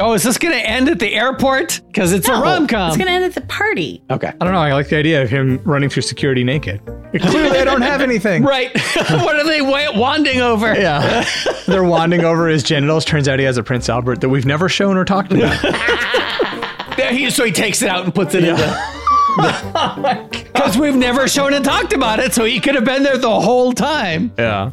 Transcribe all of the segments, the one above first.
Oh, is this going to end at the airport? Because it's a rom-com. It's going to end at the party. Okay. I don't know. I like the idea of him running through security naked. Clearly, I don't have anything. Right. What are they wanding over? Yeah. They're wanding over his genitals. Turns out he has a Prince Albert that we've never shown or talked about. So he takes it out and puts it in the... Because we've never shown and talked about it, so he could have been there the whole time. Yeah.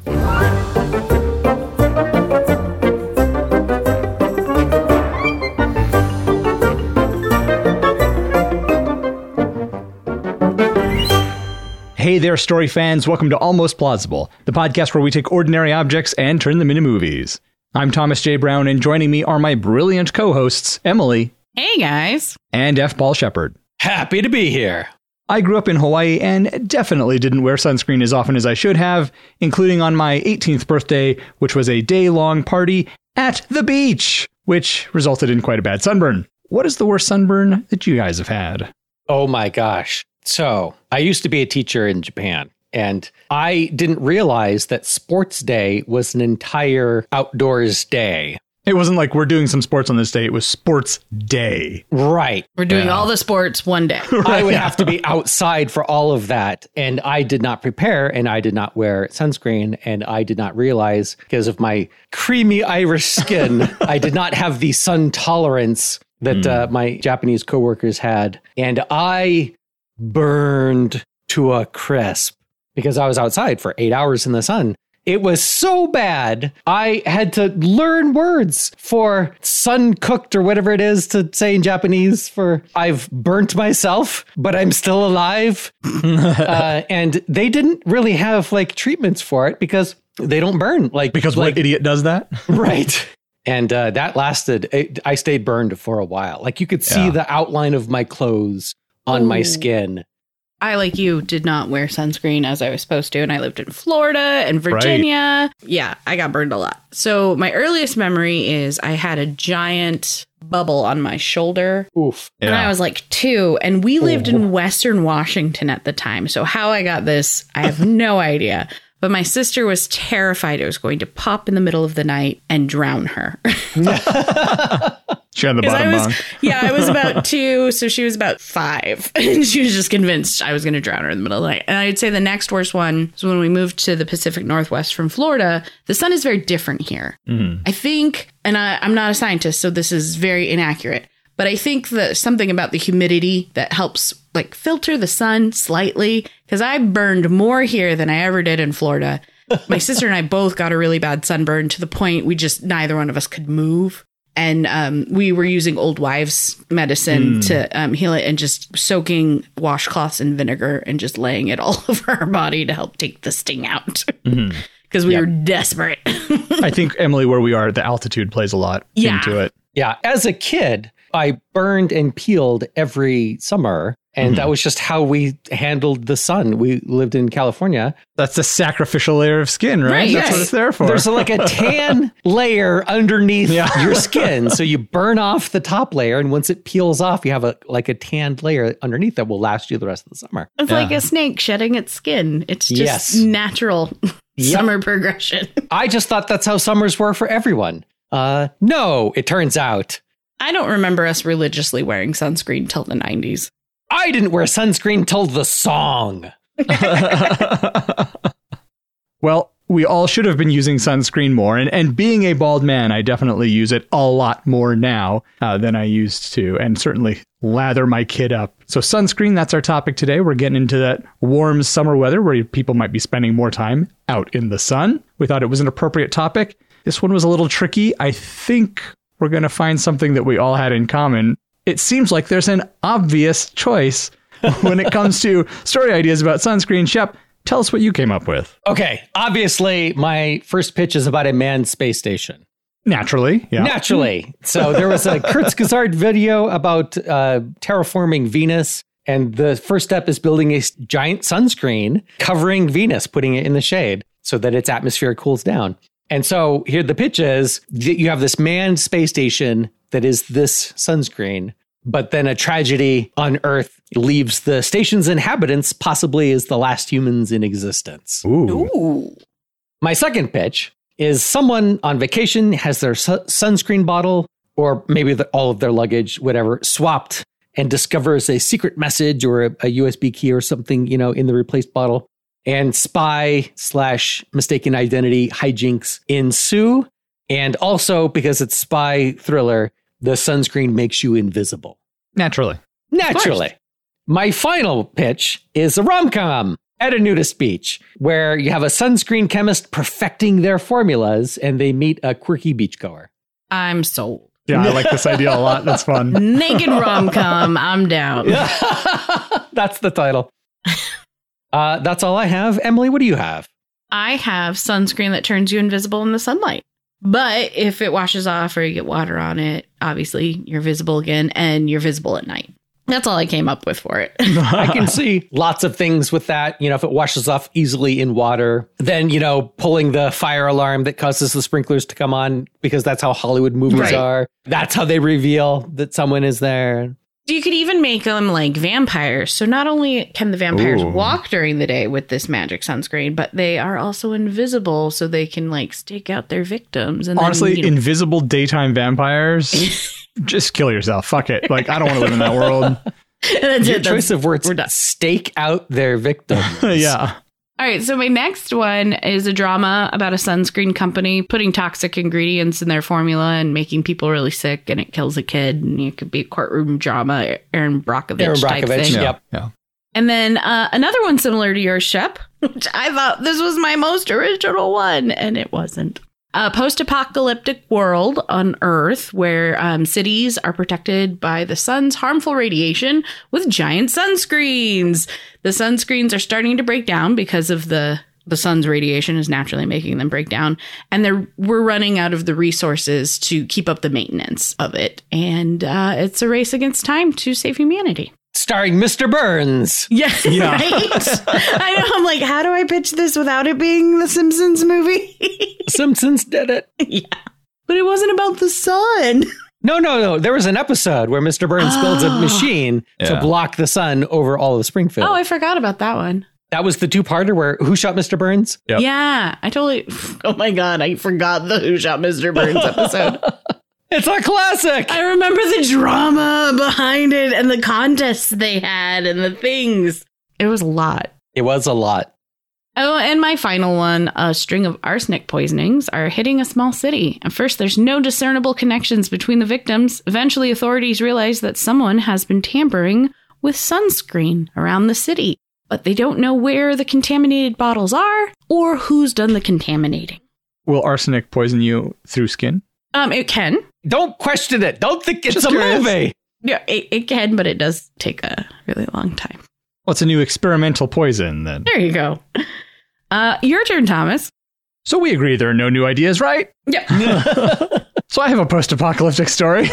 Hey there, story fans. Welcome to Almost Plausible, the podcast where we take ordinary objects and turn them into movies. I'm Thomas J. Brown, and joining me are my brilliant co-hosts, Emily. Hey, guys. And F. Paul Shepherd. Happy to be here. I grew up in Hawaii and definitely didn't wear sunscreen as often as I should have, including on my 18th birthday, which was a day-long party at the beach, which resulted in quite a bad sunburn. What is the worst sunburn that you guys have had? Oh, my gosh. So I used to be a teacher in Japan, and I didn't realize that sports day was an entire outdoors day. It wasn't like we're doing some sports on this day. It was sports day. Right. We're doing all the sports one day. Right. I would have to be outside for all of that. And I did not prepare, and I did not wear sunscreen, and I did not realize because of my creamy Irish skin, I did not have the sun tolerance that my Japanese coworkers had. And I burned to a crisp because I was outside for 8 hours in the sun. It was so bad, I had to learn words for sun cooked or whatever it is to say in Japanese for I've burnt myself, but I'm still alive. And they didn't really have like treatments for it because they don't burn. Because what idiot does that? Right. And that lasted. I stayed burned for a while. Like you could see the outline of my clothes on my skin. I, like you, did not wear sunscreen as I was supposed to, and I lived in Florida and Virginia. Right. Yeah, I got burned a lot. So my earliest memory is I had a giant bubble on my shoulder. Oof. Yeah. And I was like 2, and we lived in Western Washington at the time. So how I got this, I have no idea. But my sister was terrified it was going to pop in the middle of the night and drown her. She had the bottom bunk. Yeah, I was about 2, so she was about 5. And she was just convinced I was going to drown her in the middle of the night. And I'd say the next worst one was when we moved to the Pacific Northwest from Florida. The sun is very different here. Mm. I think, and I'm not a scientist, so this is very inaccurate. But I think that something about the humidity that helps like filter the sun slightly, because I burned more here than I ever did in Florida. My sister and I both got a really bad sunburn to the point we just neither one of us could move. And we were using old wives' medicine to heal it and just soaking washcloths in vinegar and just laying it all over our body to help take the sting out. Mm-hmm. Because we were desperate. I think, Emily, where we are, the altitude plays a lot into it. Yeah. As a kid, I burned and peeled every summer. And that was just how we handled the sun. We lived in California. That's the sacrificial layer of skin, right? That's what it's there for. There's like a tan layer underneath your skin. So you burn off the top layer. And once it peels off, you have a tanned layer underneath that will last you the rest of the summer. It's like a snake shedding its skin. It's just natural. Summer progression. I just thought that's how summers were for everyone. No, it turns out. I don't remember us religiously wearing sunscreen till the 90s. I didn't wear sunscreen till the song. Well, we all should have been using sunscreen more. And being a bald man, I definitely use it a lot more now than I used to. And certainly lather my kid up. So sunscreen, that's our topic today. We're getting into that warm summer weather where people might be spending more time out in the sun. We thought it was an appropriate topic. This one was a little tricky. I think we're going to find something that we all had in common. It seems like there's an obvious choice when it comes to story ideas about sunscreen. Shep, tell us what you came up with. Okay. Obviously, my first pitch is about a manned space station. Naturally. Yeah. Naturally. So there was a Kurzgesagt video about terraforming Venus. And the first step is building a giant sunscreen covering Venus, putting it in the shade so that its atmosphere cools down. And so here the pitch is that you have this manned space station that is this sunscreen, but then a tragedy on Earth leaves the station's inhabitants possibly as the last humans in existence. Ooh. My second pitch is someone on vacation has their sunscreen bottle or maybe all of their luggage, whatever, swapped and discovers a secret message or a USB key or something, you know, in the replaced bottle. And spy/mistaken identity hijinks ensue. And also, because it's spy thriller, the sunscreen makes you invisible. Naturally. My final pitch is a rom-com at a nudist beach, where you have a sunscreen chemist perfecting their formulas and they meet a quirky beachgoer. I'm sold. Yeah, I like this idea a lot. That's fun. Naked rom-com. I'm down. Yeah. That's the title. That's all I have. Emily, what do you have? I have sunscreen that turns you invisible in the sunlight. But if it washes off or you get water on it, obviously you're visible again, and you're visible at night. That's all I came up with for it. I can see lots of things with that. You know, if it washes off easily in water, then, you know, pulling the fire alarm that causes the sprinklers to come on, because that's how Hollywood movies are. That's how they reveal that someone is there. You could even make them like vampires. So not only can the vampires walk during the day with this magic sunscreen, but they are also invisible, so they can like stake out their victims. And honestly, then, invisible daytime vampires, just kill yourself. Fuck it. Like, I don't want to live in that world. That's your choice of words. We're done. Stake out their victims. Yeah. All right. So my next one is a drama about a sunscreen company putting toxic ingredients in their formula and making people really sick, and it kills a kid, and it could be a courtroom drama, Erin Brockovich type thing. Yep. Yeah. And then another one similar to your Shep, which I thought this was my most original one, and it wasn't. A post-apocalyptic world on Earth where cities are protected by the sun's harmful radiation with giant sunscreens. The sunscreens are starting to break down because of the sun's radiation is naturally making them break down. And we're running out of the resources to keep up the maintenance of it. And it's a race against time to save humanity. Starring Mr. Burns. Yes, yeah. Right? I know. I'm like, how do I pitch this without it being the Simpsons movie? Simpsons did it. Yeah. But it wasn't about the sun. No. There was an episode where Mr. Burns builds a machine to block the sun over all of Springfield. Oh, I forgot about that one. That was the two-parter where Who Shot Mr. Burns? Yep. Yeah, I totally... Oh, my God. I forgot the Who Shot Mr. Burns episode. It's a classic. I remember the drama behind it and the contests they had and the things. It was a lot. It was a lot. Oh, and my final one, a string of arsenic poisonings are hitting a small city. At first, there's no discernible connections between the victims. Eventually, authorities realize that someone has been tampering with sunscreen around the city, but they don't know where the contaminated bottles are or who's done the contaminating. Will arsenic poison you through skin? It can. Don't question it. Don't think it's just a movie. Yeah, it can, but it does take a really long time. Well, it's a new experimental poison then. There you go. Your turn, Thomas. So we agree there are no new ideas, right? Yeah. So I have a post-apocalyptic story.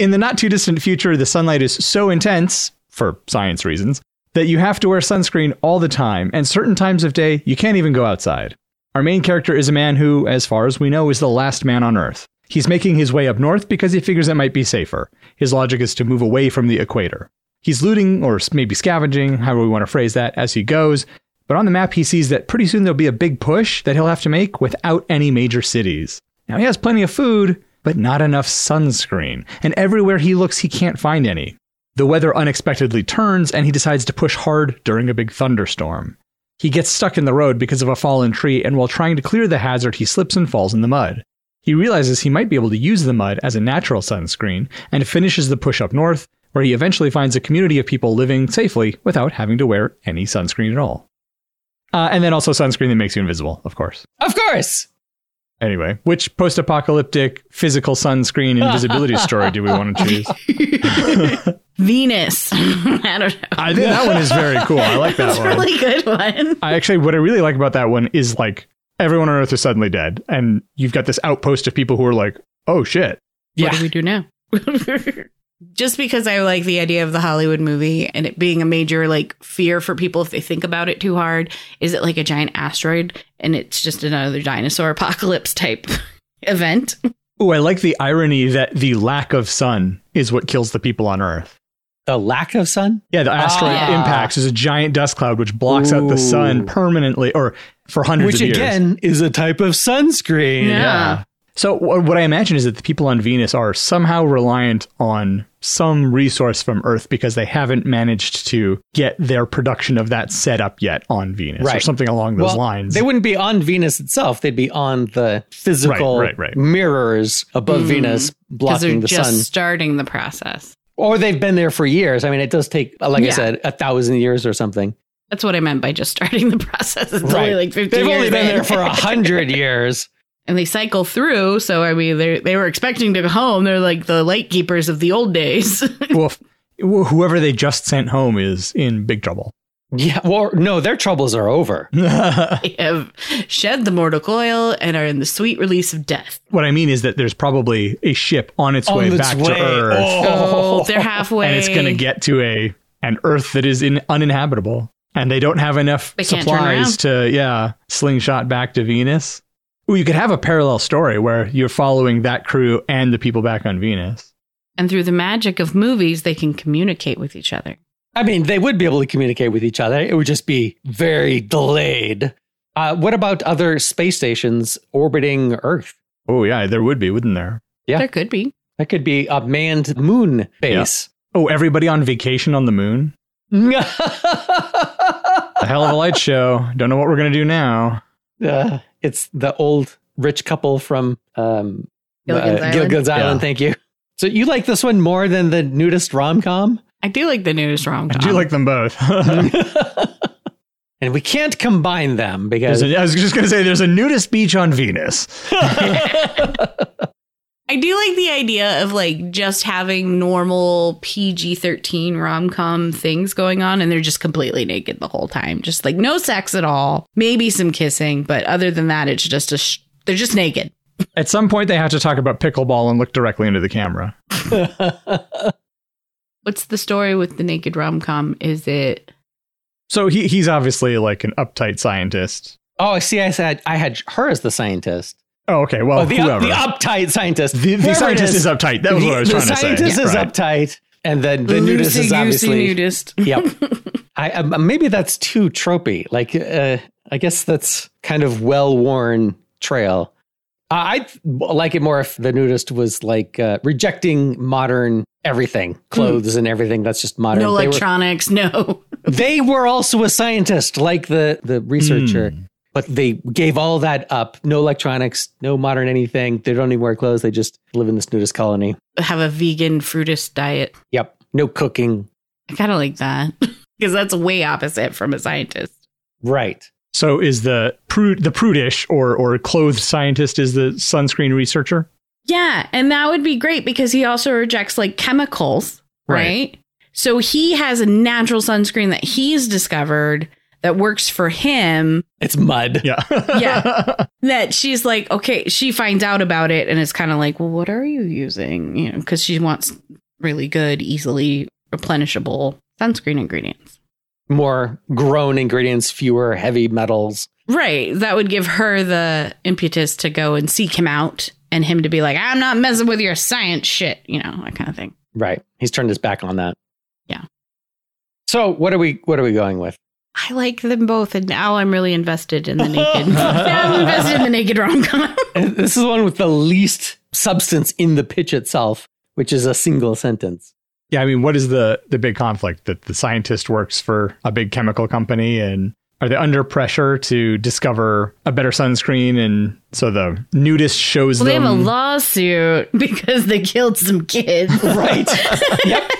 In the not too distant future, the sunlight is so intense, for science reasons, that you have to wear sunscreen all the time. And certain times of day, you can't even go outside. Our main character is a man who, as far as we know, is the last man on Earth. He's making his way up north because he figures it might be safer. His logic is to move away from the equator. He's looting, or maybe scavenging, however we want to phrase that, as he goes. But on the map, he sees that pretty soon there'll be a big push that he'll have to make without any major cities. Now, he has plenty of food, but not enough sunscreen. And everywhere he looks, he can't find any. The weather unexpectedly turns, and he decides to push hard during a big thunderstorm. He gets stuck in the road because of a fallen tree, and while trying to clear the hazard, he slips and falls in the mud. He realizes he might be able to use the mud as a natural sunscreen, and finishes the push up north, where he eventually finds a community of people living safely without having to wear any sunscreen at all. And then also sunscreen that makes you invisible, of course. Of course! Anyway, which post-apocalyptic physical sunscreen invisibility story do we want to choose? Venus. I don't know. I think that one is very cool. I like that one. It's a really good one. What I really like about that one is like everyone on Earth is suddenly dead. And you've got this outpost of people who are like, oh, shit. Yeah. What do we do now? Just because I like the idea of the Hollywood movie and it being a major like fear for people if they think about it too hard. Is it like a giant asteroid and it's just another dinosaur apocalypse type event? Oh, I like the irony that the lack of sun is what kills the people on Earth. The lack of sun? Yeah, the asteroid impacts is a giant dust cloud which blocks out the sun permanently or for hundreds of years. Which again is a type of sunscreen. Yeah. So what I imagine is that the people on Venus are somehow reliant on some resource from Earth because they haven't managed to get their production of that set up yet on Venus, right, or something along those lines. They wouldn't be on Venus itself. They'd be on the physical mirrors above Venus blocking the sun. Because they're just starting the process. Or they've been there for years. I mean, it does take, like I said, 1,000 years or something. That's what I meant by just starting the process. It's only like 50 years. They've only been there for 100 years. And they cycle through, so I mean, they were expecting to go home. They're like the lightkeepers of the old days. Well, whoever they just sent home is in big trouble. Yeah, well, no, their troubles are over. They have shed the mortal coil and are in the sweet release of death. What I mean is that there's probably a ship on its way back to Earth. Oh, they're halfway. And it's going to get to an Earth that is uninhabitable. And they don't have enough supplies to slingshot back to Venus. Well, you could have a parallel story where you're following that crew and the people back on Venus. And through the magic of movies, they can communicate with each other. I mean, they would be able to communicate with each other. It would just be very delayed. What about other space stations orbiting Earth? Oh, yeah, there would be, wouldn't there? Yeah, there could be. That could be a manned moon base. Yeah. Oh, everybody on vacation on the moon? A hell of a light show. Don't know what we're going to do now. It's the old rich couple from Gilligan's Island. Thank you. So you like this one more than the nudist rom-com? I do like the nudist rom-com. I do like them both. And we can't combine them because... I was just going to say, there's a nudist beach on Venus. I do like the idea of like just having normal PG-13 rom-com things going on and they're just completely naked the whole time. Just like no sex at all. Maybe some kissing. But other than that, it's just they're just naked. At some point, they have to talk about pickleball and look directly into the camera. What's the story with the naked rom-com? Is it? So he's obviously like an uptight scientist. Oh, I see. I had her as the scientist. Oh, okay. Well, the uptight scientist. The scientist is uptight. That was what I was trying to say. The scientist is uptight. And then the nudist is obviously... nudist. Yep. Maybe that's too tropey. Like, I guess that's kind of well-worn trail. I'd like it more if the nudist was like rejecting modern everything. Clothes and everything. That's just modern. No electronics. They were also a scientist, like the researcher. But they gave all that up. No electronics, no modern anything. They don't even wear clothes. They just live in this nudist colony. Have a vegan fruitist diet. Yep. No cooking. I kind of like that because that's way opposite from a scientist. Right. So is the prudish or clothed scientist is the sunscreen researcher? Yeah. And that would be great because he also rejects like chemicals, right? So he has a natural sunscreen that he's discovered that works for him. It's mud. Yeah. That she's like, okay, she finds out about it and it's kind of like, well, what are you using? You know, because she wants really good, easily replenishable sunscreen ingredients. More grown ingredients, fewer heavy metals. Right. That would give her the impetus to go and seek him out and him to be like, I'm not messing with your science shit, you know, that kind of thing. Right. He's turned his back on that. Yeah. So what are we going with? I like them both, and now I'm really invested in the naked. Now I'm invested in the naked rom-com. This is one with the least substance in the pitch itself, which is a single sentence. Yeah, I mean, what is the big conflict? That the scientist works for a big chemical company, and are they under pressure to discover a better sunscreen? And so the nudist shows them... They have a lawsuit because they killed some kids. Right. Yep.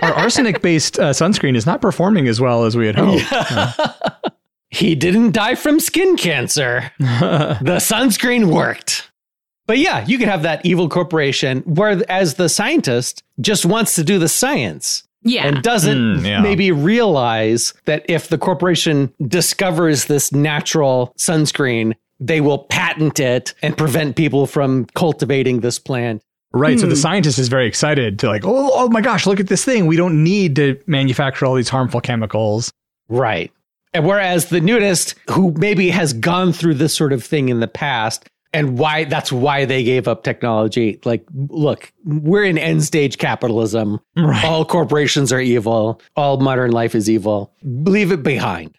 Our arsenic-based sunscreen is not performing as well as we had hoped. Yeah. He didn't die from skin cancer. The sunscreen worked. But yeah, you could have that evil corporation whereas the scientist just wants to do the science. Yeah. And doesn't maybe realize that if the corporation discovers this natural sunscreen, they will patent it and prevent people from cultivating this plant. Right. So the scientist is very excited to like, oh my gosh, look at this thing. We don't need to manufacture all these harmful chemicals. Right. And whereas the nudist who maybe has gone through this sort of thing in the past and that's why they gave up technology. Like, look, we're in end stage capitalism. Right. All corporations are evil. All modern life is evil. Leave it behind.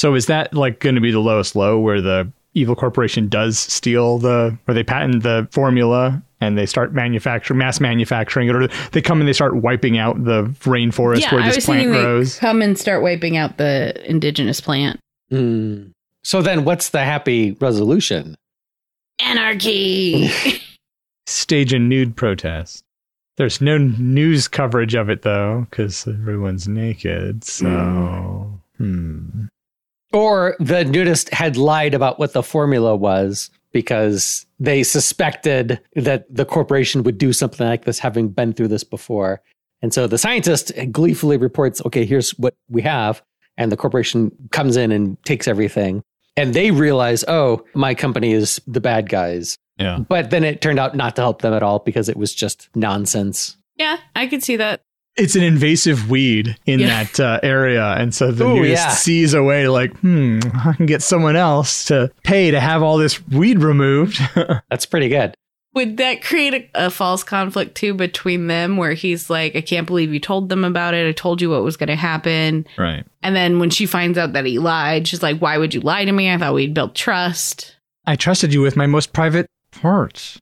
So is that like going to be the lowest low where the evil corporation does steal or they patent the formula and they start mass manufacturing it, or they come and they start wiping out the rainforest where this plant grows? Come and start wiping out the indigenous plant. Mm. So then what's the happy resolution? Anarchy. Stage a nude protest. There's no news coverage of it, though, because everyone's naked, so... Or the nudist had lied about what the formula was because they suspected that the corporation would do something like this, having been through this before. And so the scientist gleefully reports, okay, here's what we have. And the corporation comes in and takes everything. And they realize, oh, my company is the bad guys. Yeah. But then it turned out not to help them at all because it was just nonsense. Yeah, I could see that. It's an invasive weed in that area. And so the nudist sees a way like, I can get someone else to pay to have all this weed removed. That's pretty good. Would that create a false conflict, too, between them where he's like, I can't believe you told them about it. I told you what was going to happen. Right. And then when she finds out that he lied, she's like, why would you lie to me? I thought we'd built trust. I trusted you with my most private parts.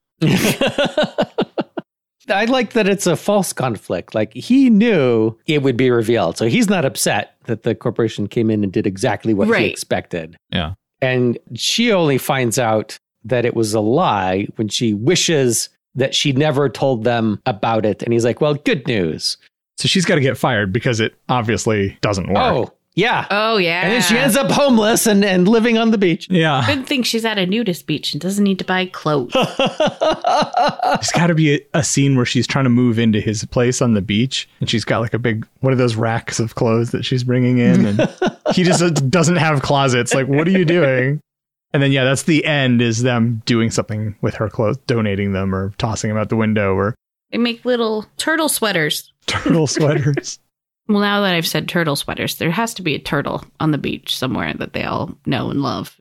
I like that it's a false conflict. Like, he knew it would be revealed. So he's not upset that the corporation came in and did exactly what he expected. Yeah. And she only finds out that it was a lie when she wishes that she never told them about it. And he's like, well, good news. So she's got to get fired because it obviously doesn't work. Oh, yeah. Oh, yeah. And then she ends up homeless and living on the beach. Yeah. I think she's at a nudist beach and doesn't need to buy clothes. There's got to be a scene where she's trying to move into his place on the beach. And she's got like a big, one of those racks of clothes that she's bringing in. And he just doesn't have closets. Like, what are you doing? And then, that's the end, is them doing something with her clothes, donating them or tossing them out the window. Or they make little turtle sweaters. Turtle sweaters. Well, now that I've said turtle sweaters, there has to be a turtle on the beach somewhere that they all know and love.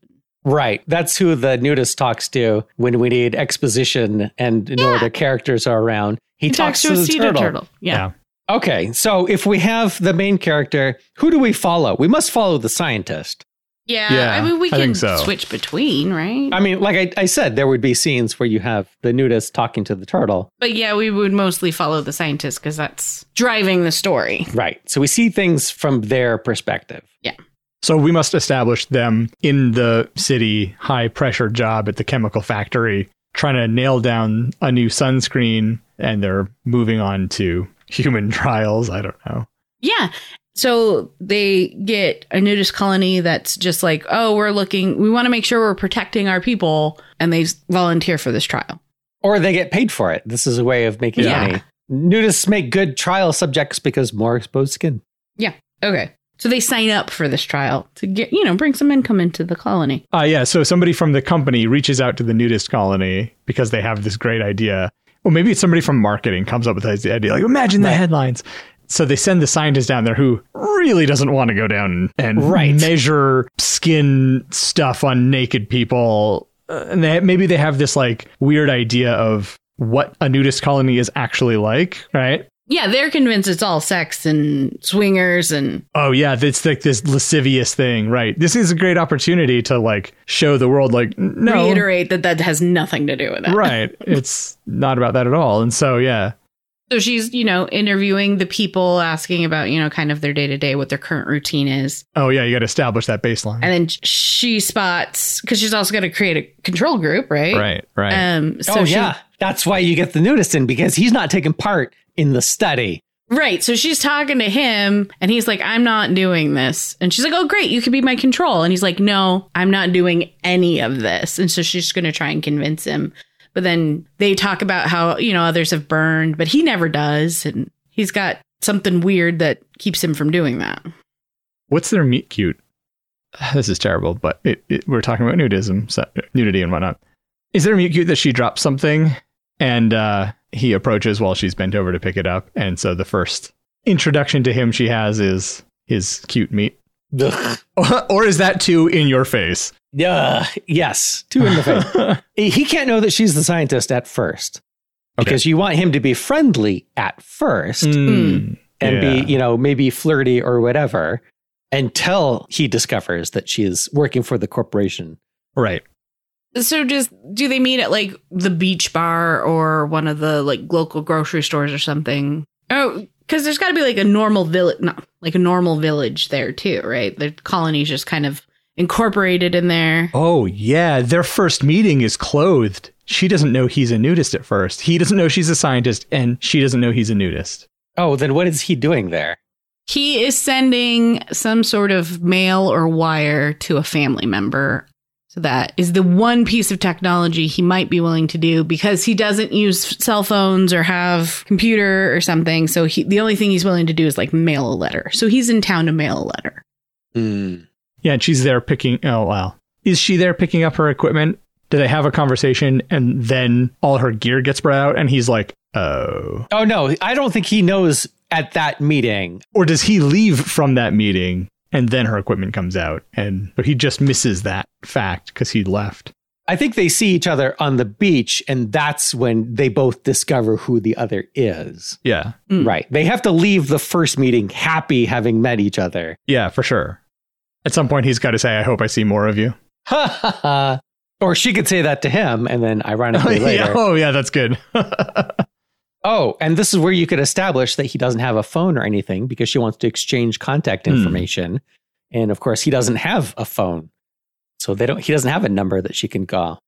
Right. That's who the nudist talks to when we need exposition and no other characters are around. He talks to the turtle. Yeah. Okay. So if we have the main character, who do we follow? We must follow the scientist. Yeah, I mean, we can switch between, right? I mean, like I said, there would be scenes where you have the nudist talking to the turtle. But yeah, we would mostly follow the scientist because that's driving the story. Right. So we see things from their perspective. Yeah. So we must establish them in the city, high pressure job at the chemical factory, trying to nail down a new sunscreen, and they're moving on to human trials. I don't know. Yeah. So they get a nudist colony that's just like, oh, we want to make sure we're protecting our people. And they volunteer for this trial. Or they get paid for it. This is a way of making money. Nudists make good trial subjects because more exposed skin. Yeah. Okay. So they sign up for this trial to get, bring some income into the colony. So somebody from the company reaches out to the nudist colony because they have this great idea. Well, maybe it's somebody from marketing comes up with the idea. Like, imagine the headlines. So they send the scientist down there who really doesn't want to go down and measure skin stuff on naked people. And maybe they have this like weird idea of what a nudist colony is actually like, right? Yeah, they're convinced it's all sex and swingers and... Oh, yeah, it's like this lascivious thing, right? This is a great opportunity to like show the world like, no... Reiterate that has nothing to do with that. Right. It's not about that at all. And so, yeah... So she's, interviewing the people, asking about, kind of their day-to-day, what their current routine is. Oh, yeah. You got to establish that baseline. And then she spots, because she's also going to create a control group, right? Right. That's why you get the nudist in, because he's not taking part in the study. Right. So she's talking to him, and he's like, I'm not doing this. And she's like, oh, great. You could be my control. And he's like, no, I'm not doing any of this. And so she's going to try and convince him. But then they talk about how, others have burned, but he never does. And he's got something weird that keeps him from doing that. What's their meet cute? This is terrible, but we're talking about nudism, so nudity and whatnot. Is there a meet cute that she drops something and he approaches while she's bent over to pick it up? And so the first introduction to him she has is his cute meat. Or is that too in your face? Yes, two in the face. He can't know that she's the scientist at first, because you want him to be friendly at first and be, maybe flirty or whatever. until he discovers that she is working for the corporation. Right. So just do they meet at like the beach bar or one of the like local grocery stores or something? Oh, because there's got to be like a normal village, there too, right? The colony's just kind of incorporated in there. Oh, yeah. Their first meeting is clothed. She doesn't know he's a nudist at first. He doesn't know she's a scientist and she doesn't know he's a nudist. Oh, then what is he doing there? He is sending some sort of mail or wire to a family member. So that is the one piece of technology he might be willing to do because he doesn't use cell phones or have computer or something. So the only thing he's willing to do is like mail a letter. So he's in town to mail a letter. Mm. Yeah, and she's there picking. Oh, wow. Is she there picking up her equipment? Do they have a conversation and then all her gear gets brought out and he's like, oh. Oh, no, I don't think he knows at that meeting. Or does he leave from that meeting? And then her equipment comes out, but he just misses that fact because he left. I think they see each other on the beach, and that's when they both discover who the other is. Yeah. Mm. Right. They have to leave the first meeting happy having met each other. Yeah, for sure. At some point, he's got to say, I hope I see more of you. Ha ha ha. Or she could say that to him, and then ironically later. Yeah. Oh, yeah, that's good. Oh, and this is where you could establish that he doesn't have a phone or anything because she wants to exchange contact information. And of course, he doesn't have a phone. So he doesn't have a number that she can call.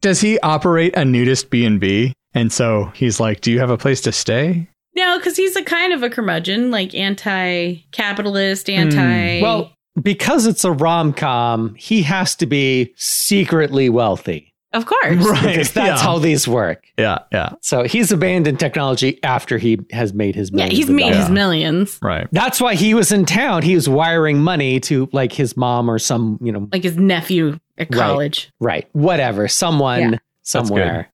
Does he operate a nudist B&B? And so he's like, do you have a place to stay? No, because he's a kind of a curmudgeon, like anti-capitalist, Well, because it's a rom-com, he has to be secretly wealthy. Of course. Right. Because that's how these work. Yeah. Yeah. So he's abandoned technology after he has made his millions. Yeah, he's made his millions. Right. That's why he was in town. He was wiring money to like his mom or some, like his nephew at college. Right. Whatever. Someone somewhere.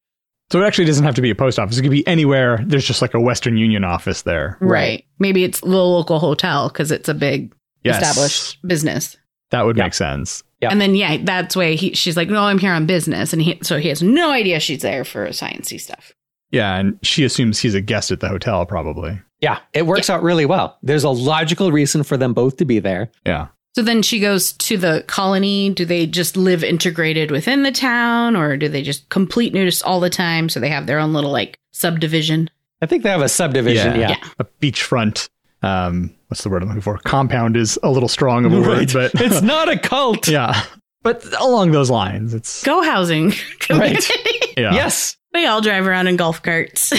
So it actually doesn't have to be a post office. It could be anywhere. There's just like a Western Union office there. Right. Maybe it's the local hotel because it's a big established business. That would make sense. Yep. And then, that's why she's like, no, I'm here on business. And so he has no idea she's there for sciencey stuff. Yeah. And she assumes he's a guest at the hotel, probably. Yeah. It works out really well. There's a logical reason for them both to be there. Yeah. So then she goes to the colony. Do they just live integrated within the town or do they just complete nudists all the time? So they have their own little like subdivision. I think they have a subdivision. Yeah. A beachfront. What's the word I'm looking for? Compound is a little strong of a word, but it's not a cult. Yeah. But along those lines, it's go housing. Right. Yeah. Yes. They all drive around in golf carts.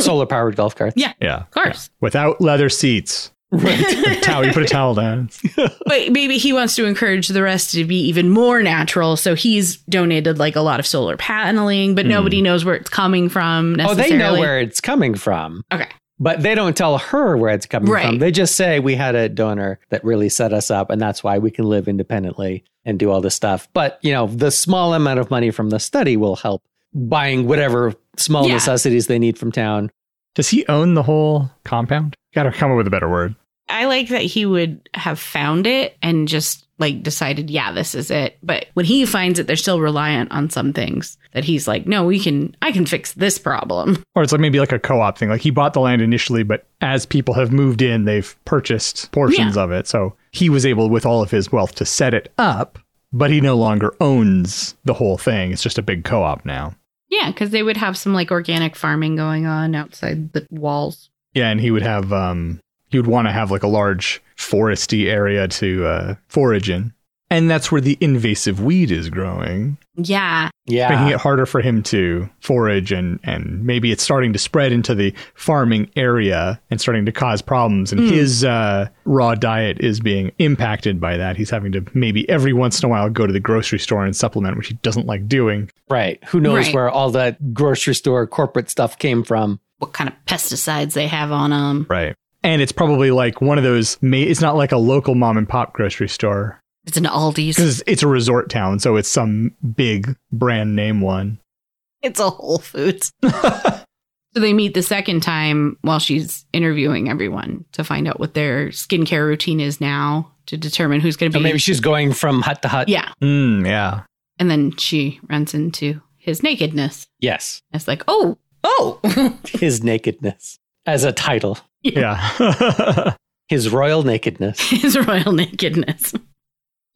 Solar powered golf carts. Yeah. Yeah. Of course. Yeah. Without leather seats. Right. You put a towel down. But maybe he wants to encourage the rest to be even more natural. So he's donated like a lot of solar paneling, but nobody knows where it's coming from necessarily. Oh, they know where it's coming from. Okay. But they don't tell her where it's coming from. They just say, we had a donor that really set us up, and that's why we can live independently and do all this stuff. But, the small amount of money from the study will help buying whatever small necessities they need from town. Does he own the whole compound? Got to come up with a better word. I like that he would have found it and just like decided, this is it. But when he finds it, they're still reliant on some things that he's like, no, I can fix this problem. Or it's like maybe like a co-op thing. Like he bought the land initially, but as people have moved in, they've purchased portions of it. So he was able with all of his wealth to set it up, but he no longer owns the whole thing. It's just a big co-op now. Yeah, because they would have some like organic farming going on outside the walls. Yeah, and he would have... He would want to have like a large foresty area to forage in. And that's where the invasive weed is growing. Yeah. Yeah. Making it harder for him to forage and maybe it's starting to spread into the farming area and starting to cause problems. And his raw diet is being impacted by that. He's having to maybe every once in a while go to the grocery store and supplement, which he doesn't like doing. Right. Who knows where all that grocery store corporate stuff came from. What kind of pesticides they have on them. Right. And it's probably like one of those, it's not like a local mom and pop grocery store. It's an Aldi's. Because it's a resort town, so it's some big brand name one. It's a Whole Foods. So they meet the second time while she's interviewing everyone to find out what their skincare routine is now to determine who's going to be. So maybe she's going from hut to hut. Yeah. Yeah. And then she runs into his nakedness. Yes. And it's like, oh. His nakedness as a title. Yeah. His royal nakedness. His royal nakedness.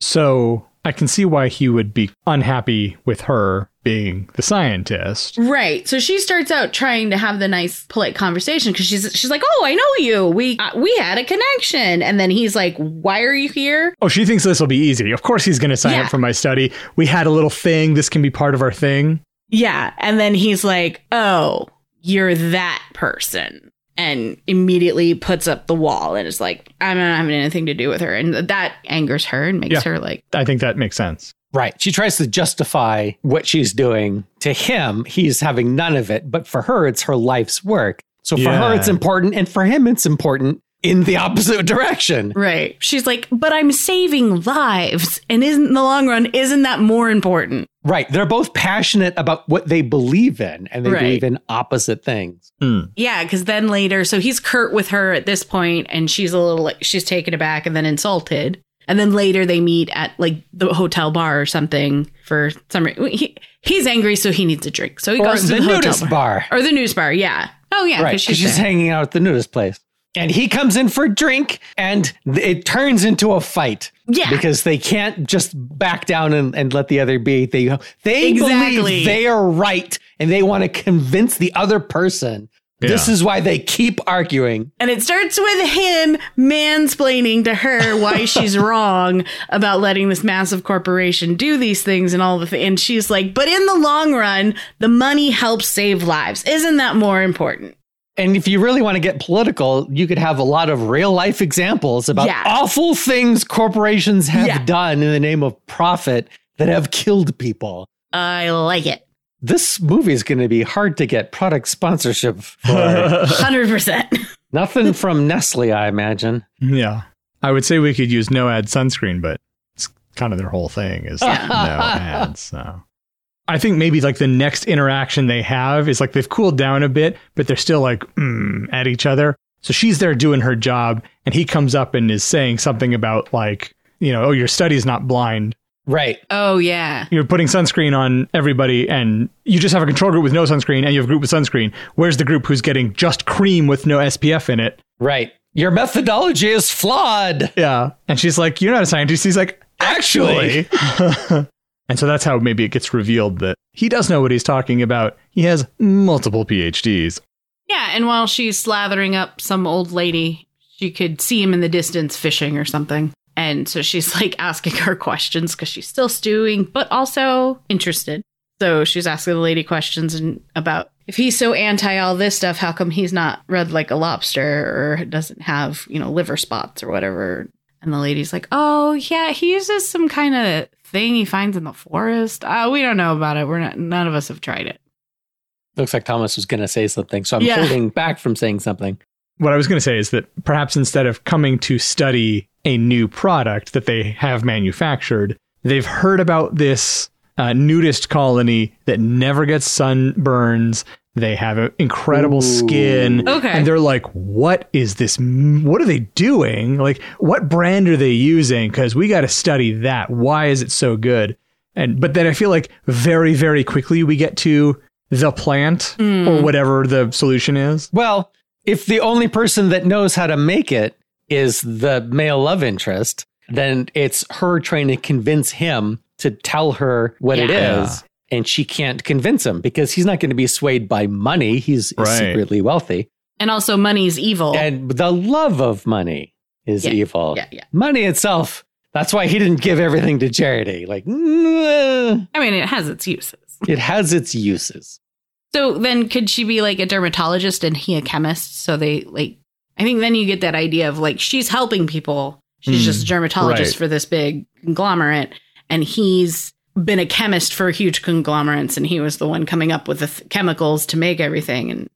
So I can see why he would be unhappy with her being the scientist. Right. So she starts out trying to have the nice, polite conversation because she's like, oh, I know you. We had a connection. And then he's like, why are you here? Oh, she thinks this will be easy. Of course he's going to sign up for my study. We had a little thing. This can be part of our thing. Yeah. And then he's like, oh, you're that person. And immediately puts up the wall and is like, I'm not having anything to do with her. And that angers her and makes her like... I think that makes sense. Right. She tries to justify what she's doing to him. He's having none of it. But for her, it's her life's work. So for her, it's important. And for him, it's important in the opposite direction. Right. She's like, but I'm saving lives. And in the long run, isn't that more important? Right. They're both passionate about what they believe in, and they believe in opposite things. Mm. Yeah, because then later, so he's curt with her at this point, and she's a little, like, she's taken aback and then insulted. And then later they meet at like the hotel bar or something for some reason. He's angry, so he needs a drink. So he goes to the nudist bar. Or the nudist bar, yeah. Oh, yeah. Right, because she's hanging out at the nudist place. And he comes in for a drink, and it turns into a fight. Yeah. Because they can't just back down and let the other be. They believe they are right, and they want to convince the other person. Yeah. This is why they keep arguing. And it starts with him mansplaining to her why she's wrong about letting this massive corporation do these things and all the things. And she's like, but in the long run, the money helps save lives. Isn't that more important? And if you really want to get political, you could have a lot of real life examples about awful things corporations have done in the name of profit that have killed people. I like it. This movie is going to be hard to get product sponsorship for. 100%. Nothing from Nestle, I imagine. Yeah. I would say we could use no ad sunscreen, but it's kind of their whole thing is no ads. So. I think maybe like the next interaction they have is like they've cooled down a bit, but they're still like at each other. So she's there doing her job and he comes up and is saying something about like, you know, oh, your study's not blind. Right. Oh, yeah. You're putting sunscreen on everybody and you just have a control group with no sunscreen and you have a group with sunscreen. Where's the group who's getting just cream with no SPF in it? Right. Your methodology is flawed. Yeah. And she's like, you're not a scientist. He's like, actually. And so that's how maybe it gets revealed that he does know what he's talking about. He has multiple PhDs. Yeah, and while she's slathering up some old lady, she could see him in the distance fishing or something. And so she's like asking her questions because she's still stewing, but also interested. So she's asking the lady questions about if he's so anti all this stuff, how come he's not red like a lobster or doesn't have, you know, liver spots or whatever. And the lady's like, oh, yeah, he uses some kind of thing he finds in the forest. We don't know about it. None of us have tried it. Looks like Thomas was going to say something, so I'm holding back from saying something. What I was going to say is that perhaps instead of coming to study a new product that they have manufactured, they've heard about this nudist colony that never gets sunburns. They have an incredible skin. Okay. And they're like, what is this? What are they doing? Like, what brand are they using? Because we got to study that. Why is it so good? But then I feel like very, very quickly we get to the plant or whatever the solution is. Well, if the only person that knows how to make it is the male love interest, then it's her trying to convince him to tell her what it is. And she can't convince him because he's not going to be swayed by money. He's secretly wealthy. And also money's evil. And the love of money is evil. Yeah, yeah. Money itself. That's why he didn't give everything to charity. Like, I mean, it has its uses. It has its uses. So then could she be like a dermatologist and he a chemist? So they like, I think then you get that idea of like, she's helping people. She's just a dermatologist for this big conglomerate. And he's been a chemist for huge conglomerates, and he was the one coming up with the chemicals to make everything. And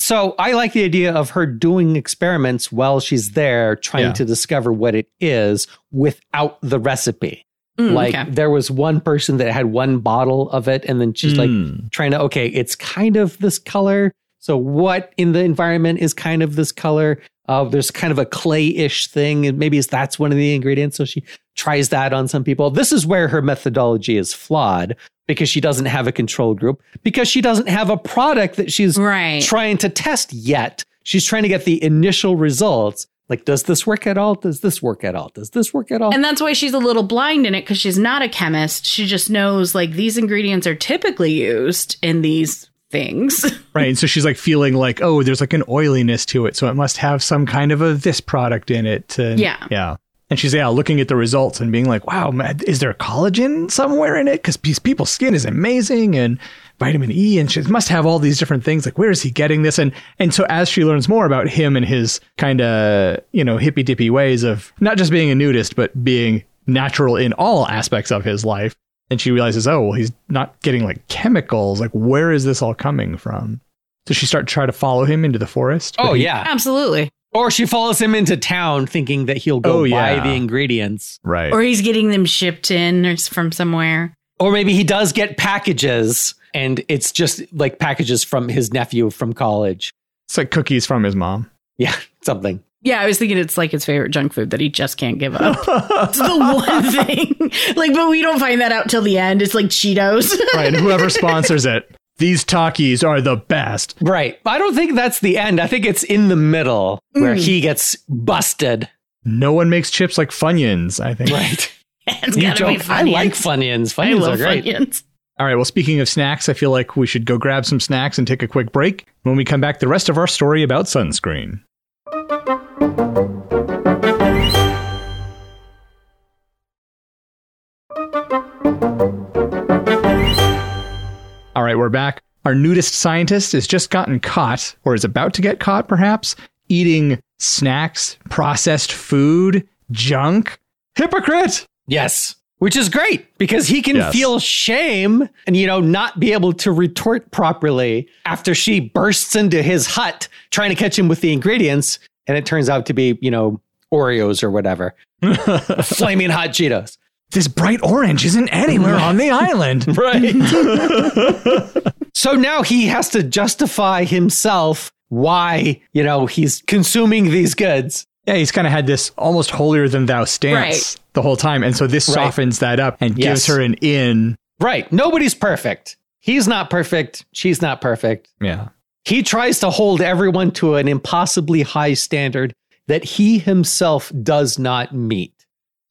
so I like the idea of her doing experiments while she's there trying to discover what it is without the recipe. There was one person that had one bottle of it, and then she's like trying to, it's kind of this color. So what in the environment is kind of this color? There's kind of a clay-ish thing, and maybe that's one of the ingredients. So she tries that on some people. This is where her methodology is flawed because she doesn't have a control group, because she doesn't have a product that she's trying to test yet. She's trying to get the initial results, Like, does this work at all? Does this work at all? Does this work at all? And that's why she's a little blind in it, because she's not a chemist. She just knows, like, these ingredients are typically used in these things. Right. And so she's like feeling like, oh, there's like an oiliness to it. So it must have some kind of a this product in it. And, yeah. And she's looking at the results and being like, wow, man, is there collagen somewhere in it? Because people's skin is amazing. And vitamin E, and she must have all these different things. Like, where is he getting this? And so as she learns more about him and his kind of, you know, hippy dippy ways of not just being a nudist, but being natural in all aspects of his life. And she realizes, oh, well, he's not getting like chemicals. Like, where is this all coming from? Does she start to try to follow him into the forest? Oh, yeah, absolutely. Or she follows him into town thinking that he'll go buy the ingredients. Right. Or he's getting them shipped in or from somewhere. Or maybe he does get packages. And it's just like packages from his nephew from college. It's like cookies from his mom. Yeah, something. Yeah, I was thinking it's like his favorite junk food that he just can't give up. It's the one thing. Like, but we don't find that out till the end. It's like Cheetos. Right, whoever sponsors it. These Takis are the best. Right. I don't think that's the end. I think it's in the middle where he gets busted. No one makes chips like Funyuns, I think. Right. It's gotta be Funyuns. I like Funyuns. Funyuns are great. Funyuns. All right, well, speaking of snacks, I feel like we should go grab some snacks and take a quick break. When we come back, the rest of our story about sunscreen. All right, we're back. Our nudist scientist has just gotten caught, or is about to get caught, perhaps, eating snacks, processed food, junk. Hypocrite! Yes. Which is great, because he can feel shame and, you know, not be able to retort properly after she bursts into his hut trying to catch him with the ingredients. And it turns out to be, you know, Oreos or whatever. Flaming hot Cheetos. This bright orange isn't anywhere on the island. Right. So now he has to justify himself why, you know, he's consuming these goods. Yeah, he's kind of had this almost holier than thou stance the whole time. And so this softens that up and gives her an in. Right. Nobody's perfect. He's not perfect. She's not perfect. Yeah. He tries to hold everyone to an impossibly high standard that he himself does not meet.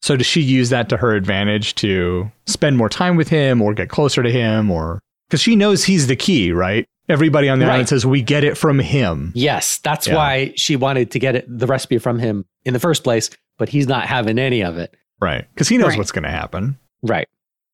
So does she use that to her advantage to spend more time with him or get closer to him? Or because she knows he's the key, right? Everybody on the island says, we get it from him. Yes, that's why she wanted to get the recipe from him in the first place, but he's not having any of it. Right, because he knows what's going to happen. Right.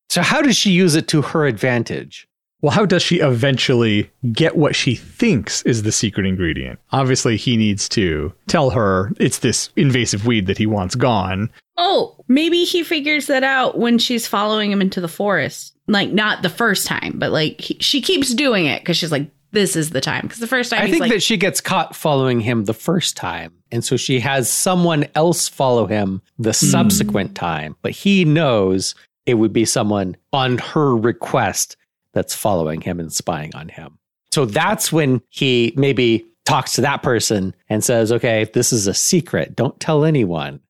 So how does she use it to her advantage? Well, how does she eventually get what she thinks is the secret ingredient? Obviously, he needs to tell her it's this invasive weed that he wants gone. Oh, maybe he figures that out when she's following him into the forest. Like, not the first time, but like she keeps doing it because she's like, this is the time. Because the first time I think that she gets caught following him the first time. And so she has someone else follow him the subsequent time. But he knows it would be someone on her request that's following him and spying on him. So that's when he maybe talks to that person and says, OK, this is a secret. Don't tell anyone.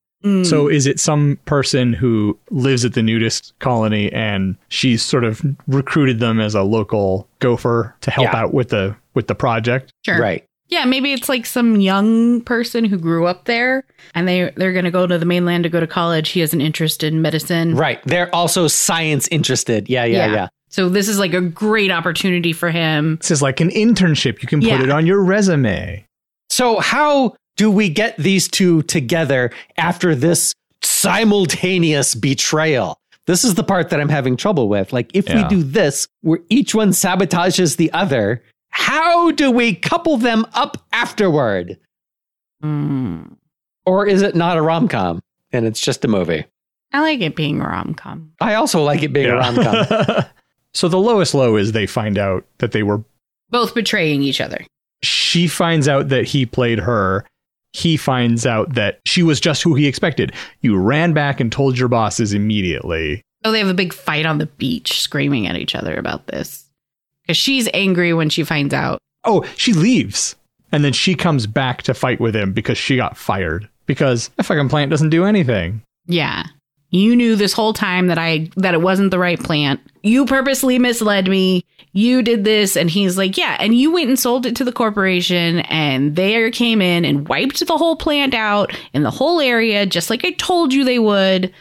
So is it some person who lives at the nudist colony and she's sort of recruited them as a local gopher to help out with the project? Sure. Right. Yeah, maybe it's like some young person who grew up there and they're going to go to the mainland to go to college. He has an interest in medicine. Right. They're also science interested. Yeah. So this is like a great opportunity for him. This is like an internship. You can put it on your resume. So how do we get these two together after this simultaneous betrayal? This is the part that I'm having trouble with. Like, if we do this, where each one sabotages the other, how do we couple them up afterward? Or is it not a rom-com and it's just a movie? I like it being a rom-com. I also like it being a rom-com. So the lowest low is they find out that they were both betraying each other. She finds out that he played her. He finds out that she was just who he expected. You ran back and told your bosses immediately. Oh, they have a big fight on the beach screaming at each other about this. Because she's angry when she finds out. Oh, she leaves. And then she comes back to fight with him because she got fired. Because a fucking plant doesn't do anything. Yeah. You knew this whole time that it wasn't the right plant. You purposely misled me. You did this. And he's like, yeah. And you went and sold it to the corporation, and they came in and wiped the whole plant out in the whole area, just like I told you they would.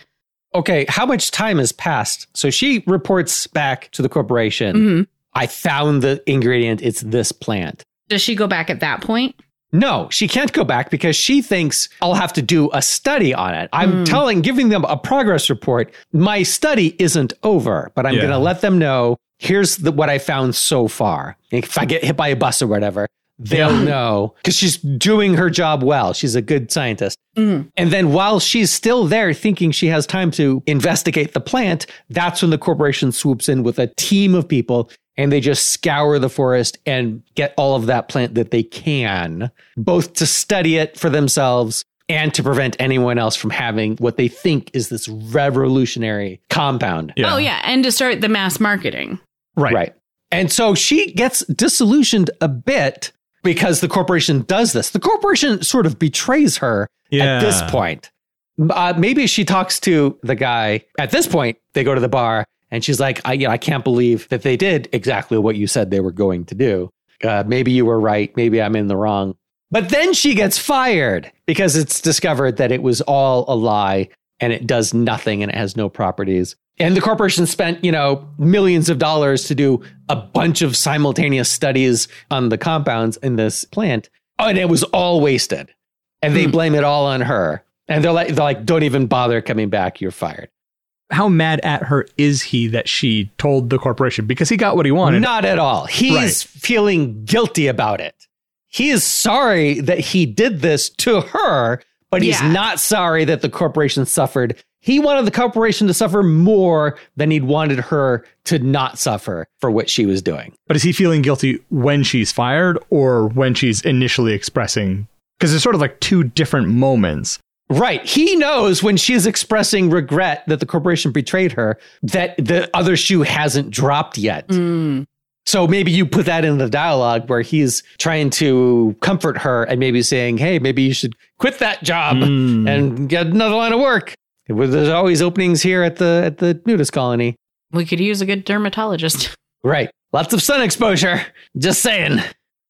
Okay, how much time has passed? So she reports back to the corporation. Mm-hmm. I found the ingredient. It's this plant. Does she go back at that point? No, she can't go back because she thinks I'll have to do a study on it. I'm giving them a progress report. My study isn't over, but I'm going to let them know, here's what I found so far. If I get hit by a bus or whatever, they'll know, because she's doing her job well. She's a good scientist. Mm. And then while she's still there thinking she has time to investigate the plant, that's when the corporation swoops in with a team of people. And they just scour the forest and get all of that plant that they can, both to study it for themselves and to prevent anyone else from having what they think is this revolutionary compound. Yeah. Oh, yeah. And to start the mass marketing. Right. And so she gets disillusioned a bit because the corporation does this. The corporation sort of betrays her at this point. Maybe she talks to the guy. At this point, they go to the bar. And she's like, I can't believe that they did exactly what you said they were going to do. Maybe you were right. Maybe I'm in the wrong. But then she gets fired because it's discovered that it was all a lie and it does nothing and it has no properties. And the corporation spent, millions of dollars to do a bunch of simultaneous studies on the compounds in this plant. Oh, and it was all wasted. And they blame it all on her. And they're like, don't even bother coming back. You're fired. How mad at her is he that she told the corporation? Because he got what he wanted. Not at all. He's feeling guilty about it. He is sorry that he did this to her, but he's not sorry that the corporation suffered. He wanted the corporation to suffer more than he'd wanted her to not suffer for what she was doing. But is he feeling guilty when she's fired or when she's initially expressing? Because there's sort of like two different moments. Right. He knows when she's expressing regret that the corporation betrayed her, that the other shoe hasn't dropped yet. Mm. So maybe you put that in the dialogue where he's trying to comfort her and maybe saying, hey, maybe you should quit that job and get another line of work. There's always openings here at the nudist colony. We could use a good dermatologist. Right. Lots of sun exposure. Just saying.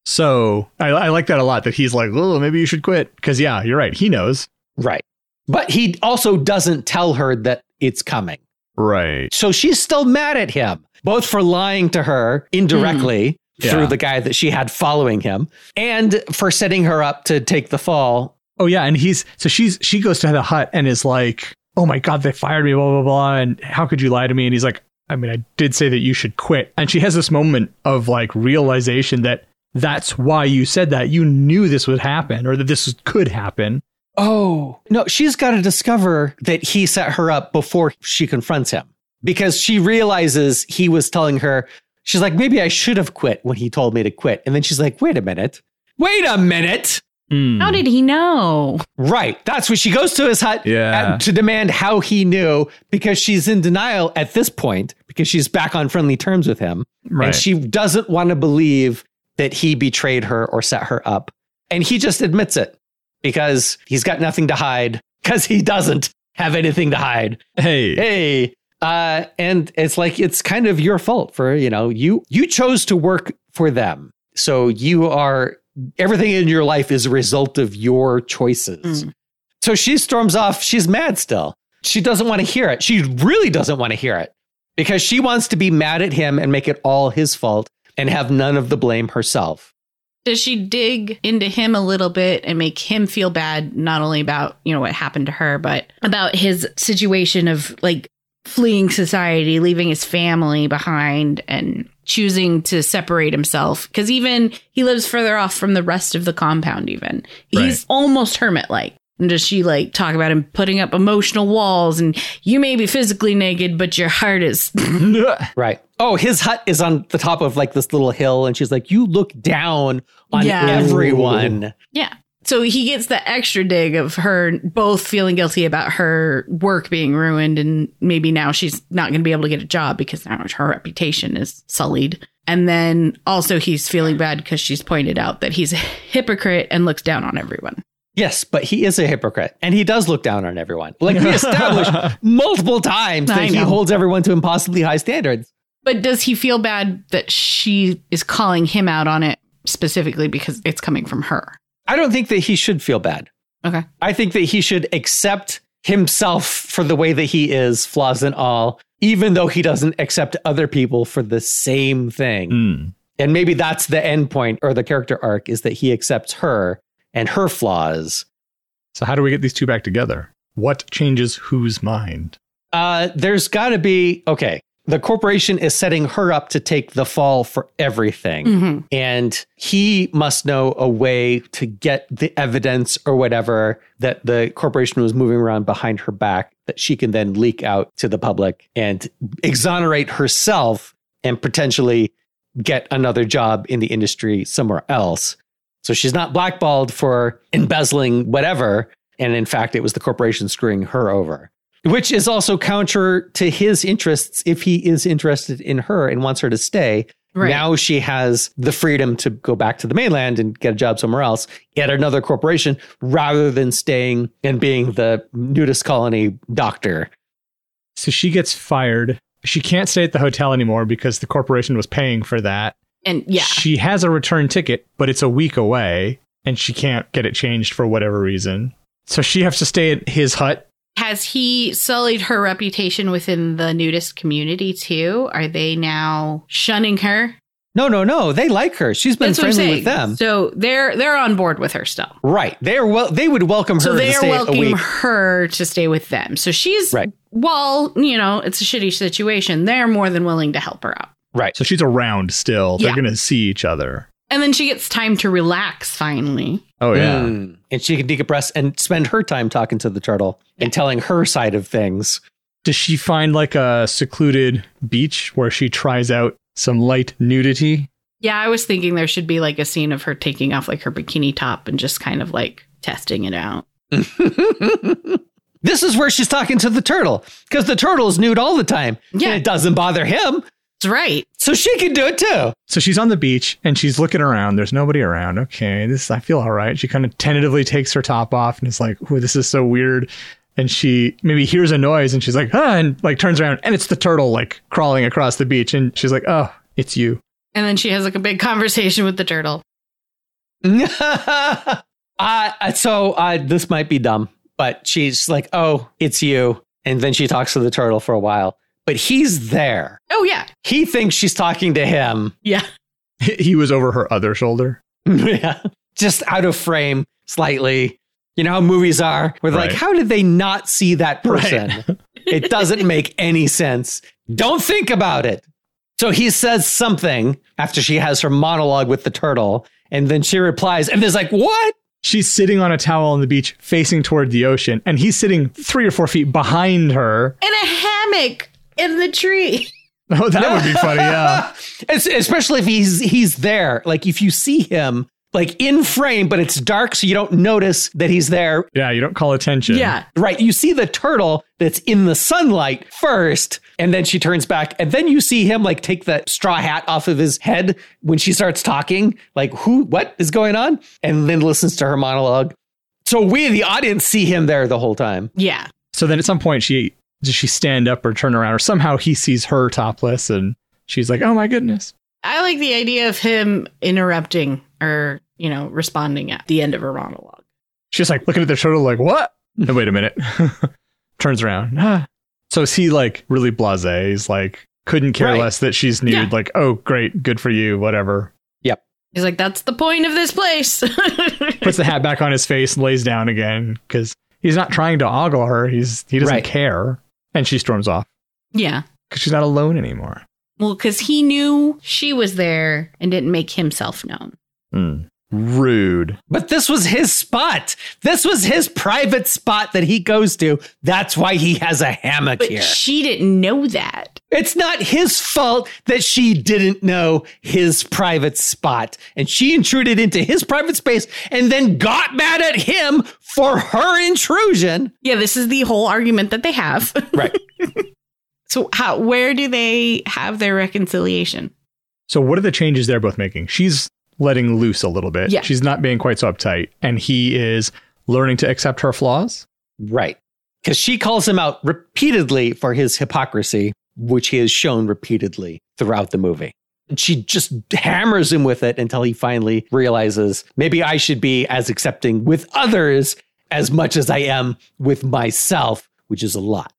So I like that a lot, that he's like, oh, maybe you should quit. Because, yeah, you're right. He knows. Right. But he also doesn't tell her that it's coming. Right. So she's still mad at him, both for lying to her indirectly through the guy that she had following him and for setting her up to take the fall. Oh, yeah. And she goes to the hut and is like, oh, my God, they fired me, blah, blah, blah. And how could you lie to me? And he's like, I mean, I did say that you should quit. And she has this moment of like realization that that's why you said that. You knew this would happen, or that this could happen. Oh, no, she's got to discover that he set her up before she confronts him, because she realizes he was telling her, she's like, maybe I should have quit when he told me to quit. And then she's like, wait a minute. Mm. How did he know? Right. That's when she goes to his hut to demand how he knew, because she's in denial at this point, because she's back on friendly terms with him. Right. And she doesn't want to believe that he betrayed her or set her up. And he just admits it. Because he's got nothing to hide. Because he doesn't have anything to hide. Hey. And it's like, it's kind of your fault for, you chose to work for them. So everything in your life is a result of your choices. Mm. So she storms off. She's mad still. She doesn't want to hear it. She really doesn't want to hear it. Because she wants to be mad at him and make it all his fault and have none of the blame herself. Does she dig into him a little bit and make him feel bad, not only about, what happened to her, but about his situation of like fleeing society, leaving his family behind and choosing to separate himself? Because even he lives further off from the rest of the compound even. He's almost hermit-like. And does she like talk about him putting up emotional walls and you may be physically naked, but your heart is right. Oh, his hut is on the top of like this little hill. And she's like, you look down on everyone. Yeah. So he gets the extra dig of her both feeling guilty about her work being ruined. And maybe now she's not going to be able to get a job because now her reputation is sullied. And then also he's feeling bad because she's pointed out that he's a hypocrite and looks down on everyone. Yes, but he is a hypocrite, and he does look down on everyone. Like, we established multiple times that he holds everyone to impossibly high standards. But does he feel bad that she is calling him out on it specifically because it's coming from her? I don't think that he should feel bad. Okay. I think that he should accept himself for the way that he is, flaws and all, even though he doesn't accept other people for the same thing. Mm. And maybe that's the end point or the character arc, is that he accepts her and her flaws. So how do we get these two back together? What changes whose mind? There's got to be, okay, the corporation is setting her up to take the fall for everything. Mm-hmm. And he must know a way to get the evidence or whatever that the corporation was moving around behind her back that she can then leak out to the public and exonerate herself and potentially get another job in the industry somewhere else. So she's not blackballed for embezzling whatever. And in fact, it was the corporation screwing her over, which is also counter to his interests if he is interested in her and wants her to stay. Right. Now she has the freedom to go back to the mainland and get a job somewhere else at another corporation rather than staying and being the nudist colony doctor. So she gets fired. She can't stay at the hotel anymore because the corporation was paying for that. And yeah, she has a return ticket, but it's a week away and she can't get it changed for whatever reason. So she has to stay at his hut. Has he sullied her reputation within the nudist community too? Are they now shunning her? No. They like her. She's been friendly with them. So they're on board with her still. Right. They would welcome her to stay a week. So they welcome her to stay with them. So she's, well, you know, it's a shitty situation. They're more than willing to help her out. Right. So she's around still. They're going to see each other. And then she gets time to relax finally. Oh, yeah. Mm. And she can decompress and spend her time talking to the turtle and telling her side of things. Does she find like a secluded beach where she tries out some light nudity? Yeah, I was thinking there should be like a scene of her taking off like her bikini top and just kind of like testing it out. This is where she's talking to the turtle because the turtle is nude all the time. Yeah. And it doesn't bother him. Right. So she can do it too. So she's on the beach and she's looking around. There's nobody around. Okay, I feel all right. She kind of tentatively takes her top off and is like, oh, this is so weird. And she maybe hears a noise and she's like, ah, and like turns around and it's the turtle like crawling across the beach. And she's like, oh, it's you. And then she has like a big conversation with the turtle. So this might be dumb, but she's like, oh, it's you. And then she talks to the turtle for a while. But he's there. Oh, yeah. He thinks she's talking to him. Yeah. He was over her other shoulder. Yeah. Just out of frame slightly. You know how movies are where they're like, how did they not see that person? Right. It doesn't make any sense. Don't think about it. So he says something after she has her monologue with the turtle. And then she replies and there's like, what? She's sitting on a towel on the beach facing toward the ocean. And he's sitting 3 or 4 feet behind her. In a hammock. In the tree. Oh, that would be funny, yeah. Especially if he's there. Like, if you see him, like, in frame, but it's dark, so you don't notice that he's there. Yeah, you don't call attention. Yeah, right. You see the turtle that's in the sunlight first, and then she turns back, and then you see him, like, take that straw hat off of his head when she starts talking. Like, what is going on? And then listens to her monologue. So we, the audience, see him there the whole time. Yeah. So then at some point, does she stand up or turn around, or somehow he sees her topless and she's like, oh, my goodness. I like the idea of him interrupting or, you know, responding at the end of her monologue. She's like looking at the turtle like, what? No, wait a minute. Turns around. Ah. So is he like really blasé? He's like, couldn't care less that she's nude. Yeah. Like, oh, great. Good for you. Whatever. Yep. He's like, that's the point of this place. Puts the hat back on his face and lays down again because he's not trying to ogle her. He doesn't care. And she storms off. Yeah. Because she's not alone anymore. Well, because he knew she was there and didn't make himself known. Mm. Rude. But this was his spot. This was his private spot that he goes to. That's why he has a hammock here. But she didn't know that. It's not his fault that she didn't know his private spot. And she intruded into his private space and then got mad at him for her intrusion. Yeah, this is the whole argument that they have. Right. So where do they have their reconciliation? So what are the changes they're both making? She's letting loose a little bit. Yeah. She's not being quite so uptight. And he is learning to accept her flaws. Right. Because she calls him out repeatedly for his hypocrisy, which he has shown repeatedly throughout the movie. And she just hammers him with it until he finally realizes, maybe I should be as accepting with others as much as I am with myself, which is a lot.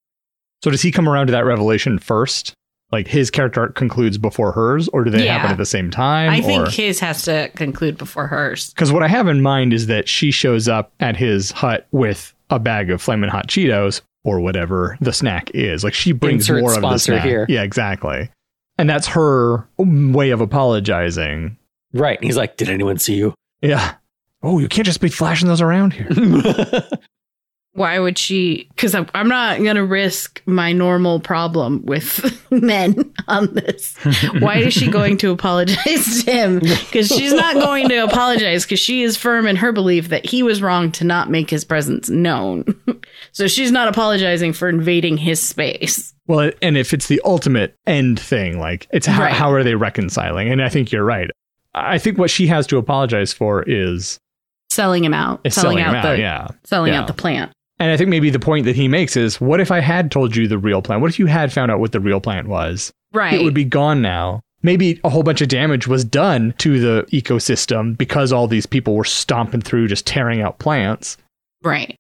So does he come around to that revelation first? Like his character arc concludes before hers, or do they happen at the same time? I think his has to conclude before hers. Because what I have in mind is that she shows up at his hut with a bag of Flamin' Hot Cheetos or whatever the snack is. Like she brings more of the snack here. Yeah, exactly. And that's her way of apologizing. Right. And he's like, did anyone see you? Yeah. Oh, you can't just be flashing those around here. Why would she? Because I'm not going to risk my normal problem with men on this. Why is she going to apologize to him? Because she's not going to apologize because she is firm in her belief that he was wrong to not make his presence known. So she's not apologizing for invading his space. Well, and if it's the ultimate end thing, like it's how are they reconciling? And I think you're right. I think what she has to apologize for is selling him out. Selling out the plant. And I think maybe the point that he makes is, what if I had told you the real plant? What if you had found out what the real plant was? Right. It would be gone now. Maybe a whole bunch of damage was done to the ecosystem because all these people were stomping through, just tearing out plants. Right.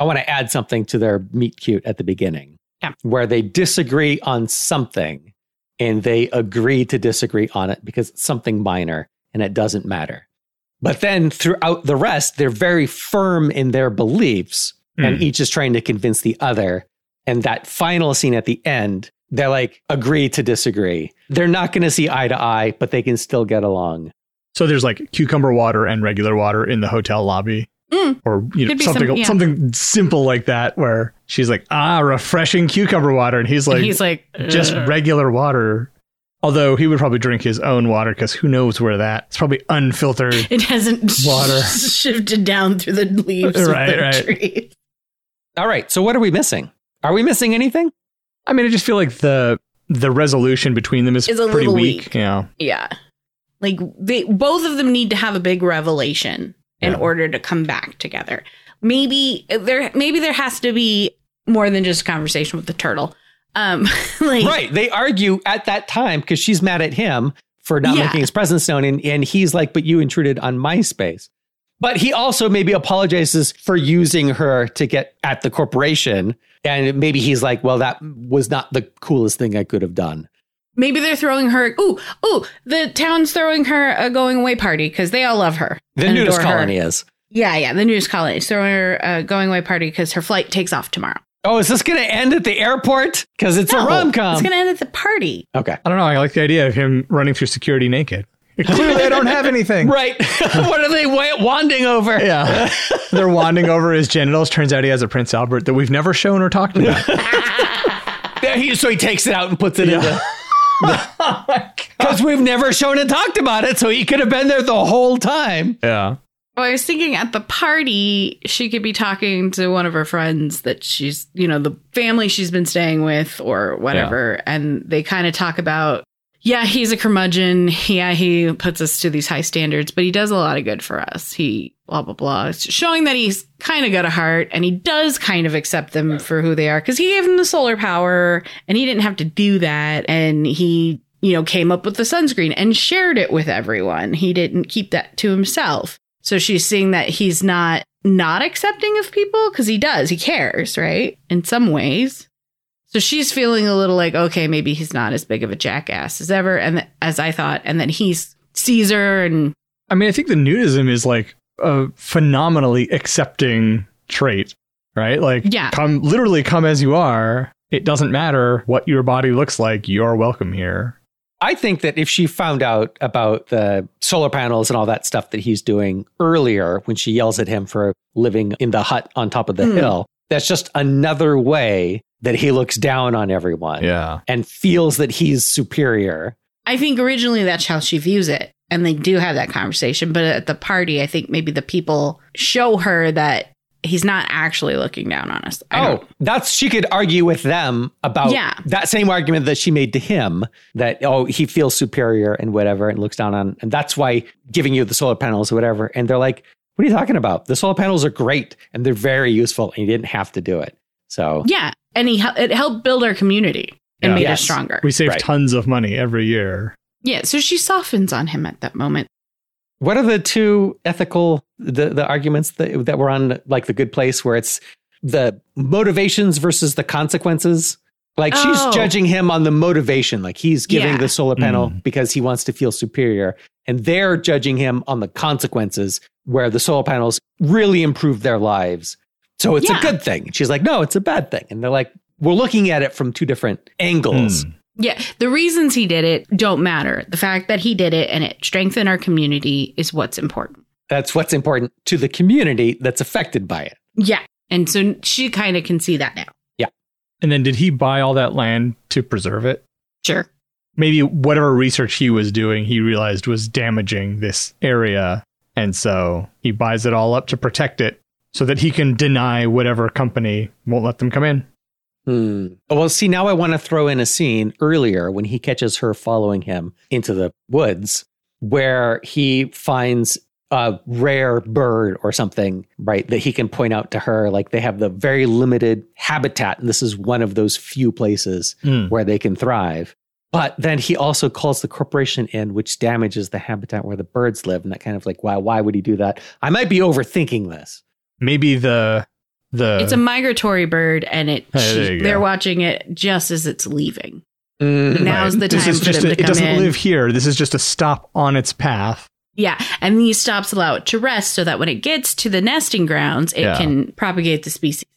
I want to add something to their meet-cute at the beginning. Yeah. Where they disagree on something and they agree to disagree on it because it's something minor and it doesn't matter. But then throughout the rest, they're very firm in their beliefs. And each is trying to convince the other. And that final scene at the end, they're like, agree to disagree. They're not going to see eye to eye, but they can still get along. So there's like cucumber water and regular water in the hotel lobby. Or something simple like that, where she's like, refreshing cucumber water. And he's like just regular water. Although he would probably drink his own water because who knows where that. It's probably unfiltered. It hasn't water shifted down through the leaves. Right. Tree. All right. So what are we missing? Are we missing anything? I mean, I just feel like the resolution between them is a pretty weak. Yeah. Like both of them need to have a big revelation in order to come back together. Maybe there has to be more than just a conversation with the turtle. Right. They argue at that time because she's mad at him for not making his presence known. And he's like, but you intruded on my space. But he also maybe apologizes for using her to get at the corporation. And maybe he's like, well, that was not the coolest thing I could have done. Maybe they're throwing her. Ooh, the town's throwing her a going away party because they all love her. The nudist colony is. Yeah. The nudist colony is throwing her a going away party because her flight takes off tomorrow. Oh, is this going to end at the airport? Because it's a rom-com. It's going to end at the party. Okay. I don't know. I like the idea of him running through security naked. Clearly, I don't have anything. Right. What are they wanding over? Yeah. They're wanding over his genitals. Turns out he has a Prince Albert that we've never shown or talked about. So he takes it out and puts it in the... Because we've never shown and talked about it, so he could have been there the whole time. Yeah. Well, I was thinking at the party, she could be talking to one of her friends that she's, the family she's been staying with or whatever. Yeah. And they kind of talk about, he's a curmudgeon. Yeah, he puts us to these high standards, but he does a lot of good for us. He blah, blah, blah. It's showing that he's kind of got a heart and he does kind of accept them for who they are because he gave them the solar power and he didn't have to do that. And he, came up with the sunscreen and shared it with everyone. He didn't keep that to himself. So she's seeing that he's not accepting of people because he does. He cares, right? In some ways. So she's feeling a little like, okay, maybe he's not as big of a jackass as ever as I thought. And then he sees her. And I mean, I think the nudism is like a phenomenally accepting trait, right? Like, come as you are. It doesn't matter what your body looks like. You're welcome here. I think that if she found out about the solar panels and all that stuff that he's doing earlier when she yells at him for living in the hut on top of the hill, that's just another way that he looks down on everyone and feels that he's superior. I think originally that's how she views it. And they do have that conversation. But at the party, I think maybe the people show her that he's not actually looking down on us. She could argue with them about that same argument that she made to him that, he feels superior and whatever and looks down on. And that's why giving you the solar panels or whatever. And they're like, what are you talking about? The solar panels are great and they're very useful and you didn't have to do it. So yeah, and it helped build our community and made us stronger. We saved tons of money every year. Yeah, so she softens on him at that moment. What are the two ethical, the arguments that were on like The Good Place where it's the motivations versus the consequences? Like she's judging him on the motivation, like he's giving the solar panel because he wants to feel superior. And they're judging him on the consequences where the solar panels really improve their lives. So it's a good thing. And she's like, no, it's a bad thing. And they're like, we're looking at it from two different angles. Mm. Yeah. The reasons he did it don't matter. The fact that he did it and it strengthened our community is what's important. That's what's important to the community that's affected by it. Yeah. And so she kind of can see that now. Yeah. And then did he buy all that land to preserve it? Sure. Maybe whatever research he was doing, he realized was damaging this area. And so he buys it all up to protect it so that he can deny whatever company won't let them come in. Hmm. Well, see, now I want to throw in a scene earlier when he catches her following him into the woods where he finds a rare bird or something, right, that he can point out to her. Like they have the very limited habitat. And this is one of those few places where they can thrive. But then he also calls the corporation in, which damages the habitat where the birds live. And that kind of like, why would he do that? I might be overthinking this. Maybe it's a migratory bird, and they're watching it just as it's leaving. Now's the time for them to come in. It doesn't live here. This is just a stop on its path. Yeah, and these stops allow it to rest so that when it gets to the nesting grounds, it can propagate the species.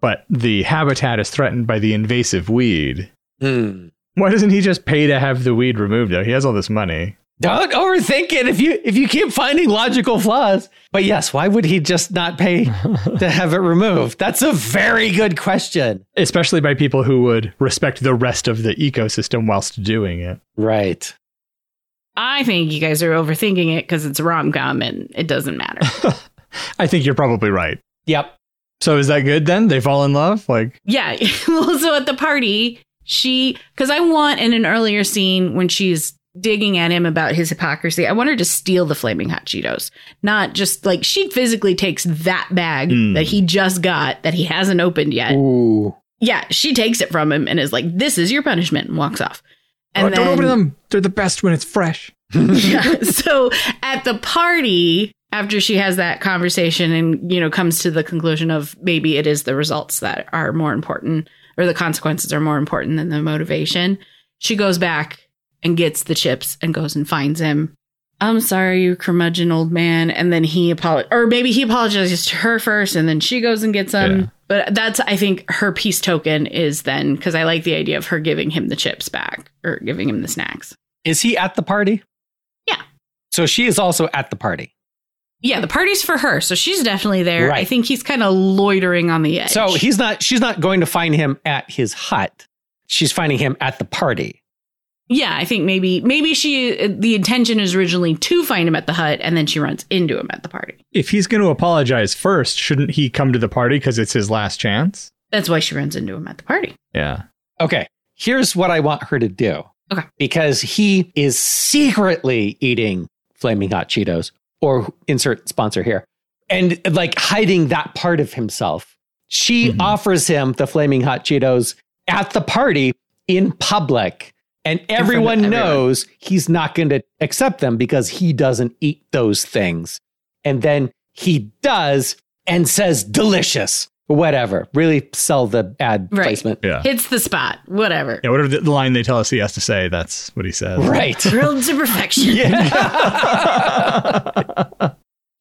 But the habitat is threatened by the invasive weed. Mm. Why doesn't he just pay to have the weed removed? Though he has all this money. Don't overthink it if you keep finding logical flaws. But yes, why would he just not pay to have it removed? That's a very good question. Especially by people who would respect the rest of the ecosystem whilst doing it. Right. I think you guys are overthinking it because it's a rom-com and it doesn't matter. I think you're probably right. Yep. So is that good then? They fall in love? Like, yeah. Well, so at the party, because I want in an earlier scene when she's digging at him about his hypocrisy, I want her to steal the flaming hot Cheetos, not just like she physically takes that bag that he just got that he hasn't opened yet. Ooh. Yeah, she takes it from him and is like, "This is your punishment," and walks off. And then, don't open them; they're the best when it's fresh. Yeah, so at the party, after she has that conversation and comes to the conclusion of maybe it is the results that are more important, or the consequences are more important than the motivation, she goes back and gets the chips and goes and finds him. "I'm sorry, you curmudgeon old man." And then he apologizes, or maybe he apologizes to her first and then she goes and gets him. Yeah. But that's, I think, her peace token is then, because I like the idea of her giving him the chips back or giving him the snacks. Is he at the party? Yeah. So she is also at the party. Yeah, the party's for her. So she's definitely there. Right. I think he's kind of loitering on the edge. So she's not going to find him at his hut. She's finding him at the party. Yeah, I think maybe the intention is originally to find him at the hut and then she runs into him at the party. If he's going to apologize first, shouldn't he come to the party because it's his last chance? That's why she runs into him at the party. Yeah. Okay, here's what I want her to do. Okay. Because he is secretly eating flaming hot Cheetos, or insert sponsor here, and like hiding that part of himself. She offers him the flaming hot Cheetos at the party in public. And everyone knows he's not going to accept them because he doesn't eat those things. And then he does and says, "Delicious," or whatever. Really sell the ad placement. Yeah. Hits the spot, whatever. Yeah, whatever the line they tell us he has to say, that's what he says. Right. Drilled to perfection. Yeah.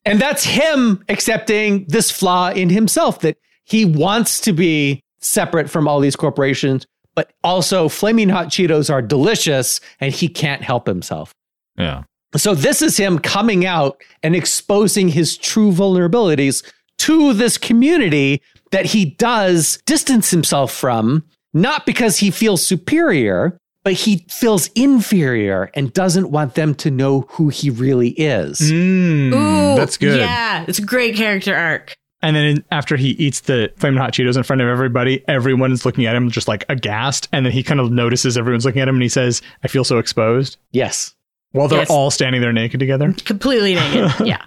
And that's him accepting this flaw in himself, that he wants to be separate from all these corporations. But also, flaming hot Cheetos are delicious, and he can't help himself. Yeah. So this is him coming out and exposing his true vulnerabilities to this community that he does distance himself from, not because he feels superior, but he feels inferior and doesn't want them to know who he really is. Ooh, that's good. Yeah, it's a great character arc. And then after he eats the Flamin' Hot Cheetos in front of everybody, everyone's looking at him just like aghast. And then he kind of notices everyone's looking at him and he says, "I feel so exposed." Yes. While they're all standing there naked together. Completely naked. Yeah.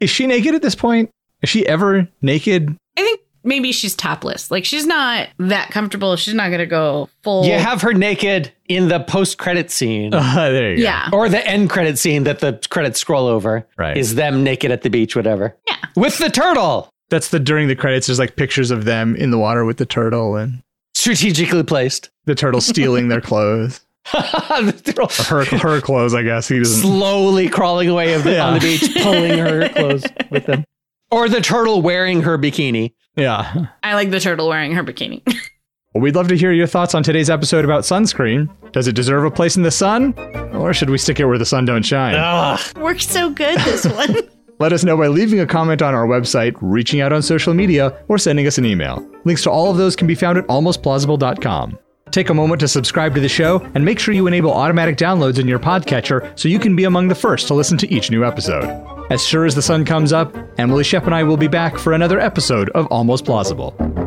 Is she naked at this point? Is she ever naked? I think maybe she's topless. Like, she's not that comfortable. She's not going to go full. You have her naked in the post-credit scene. There you go. Yeah. Or the end credit scene that the credits scroll over. Right. Is them naked at the beach, whatever. Yeah. With the turtle. That's the during the credits. There's like pictures of them in the water with the turtle and. Strategically placed. The turtle stealing their clothes. Her clothes, I guess. He doesn't. Slowly crawling away on the beach, pulling her clothes with him. Or the turtle wearing her bikini. Yeah. I like the turtle wearing her bikini. Well, we'd love to hear your thoughts on today's episode about sunscreen. Does it deserve a place in the sun? Or should we stick it where the sun don't shine? Works so good, this one. Let us know by leaving a comment on our website, reaching out on social media, or sending us an email. Links to all of those can be found at almostplausible.com. Take a moment to subscribe to the show and make sure you enable automatic downloads in your podcatcher so you can be among the first to listen to each new episode. As sure as the sun comes up, Emily Shep and I will be back for another episode of Almost Plausible.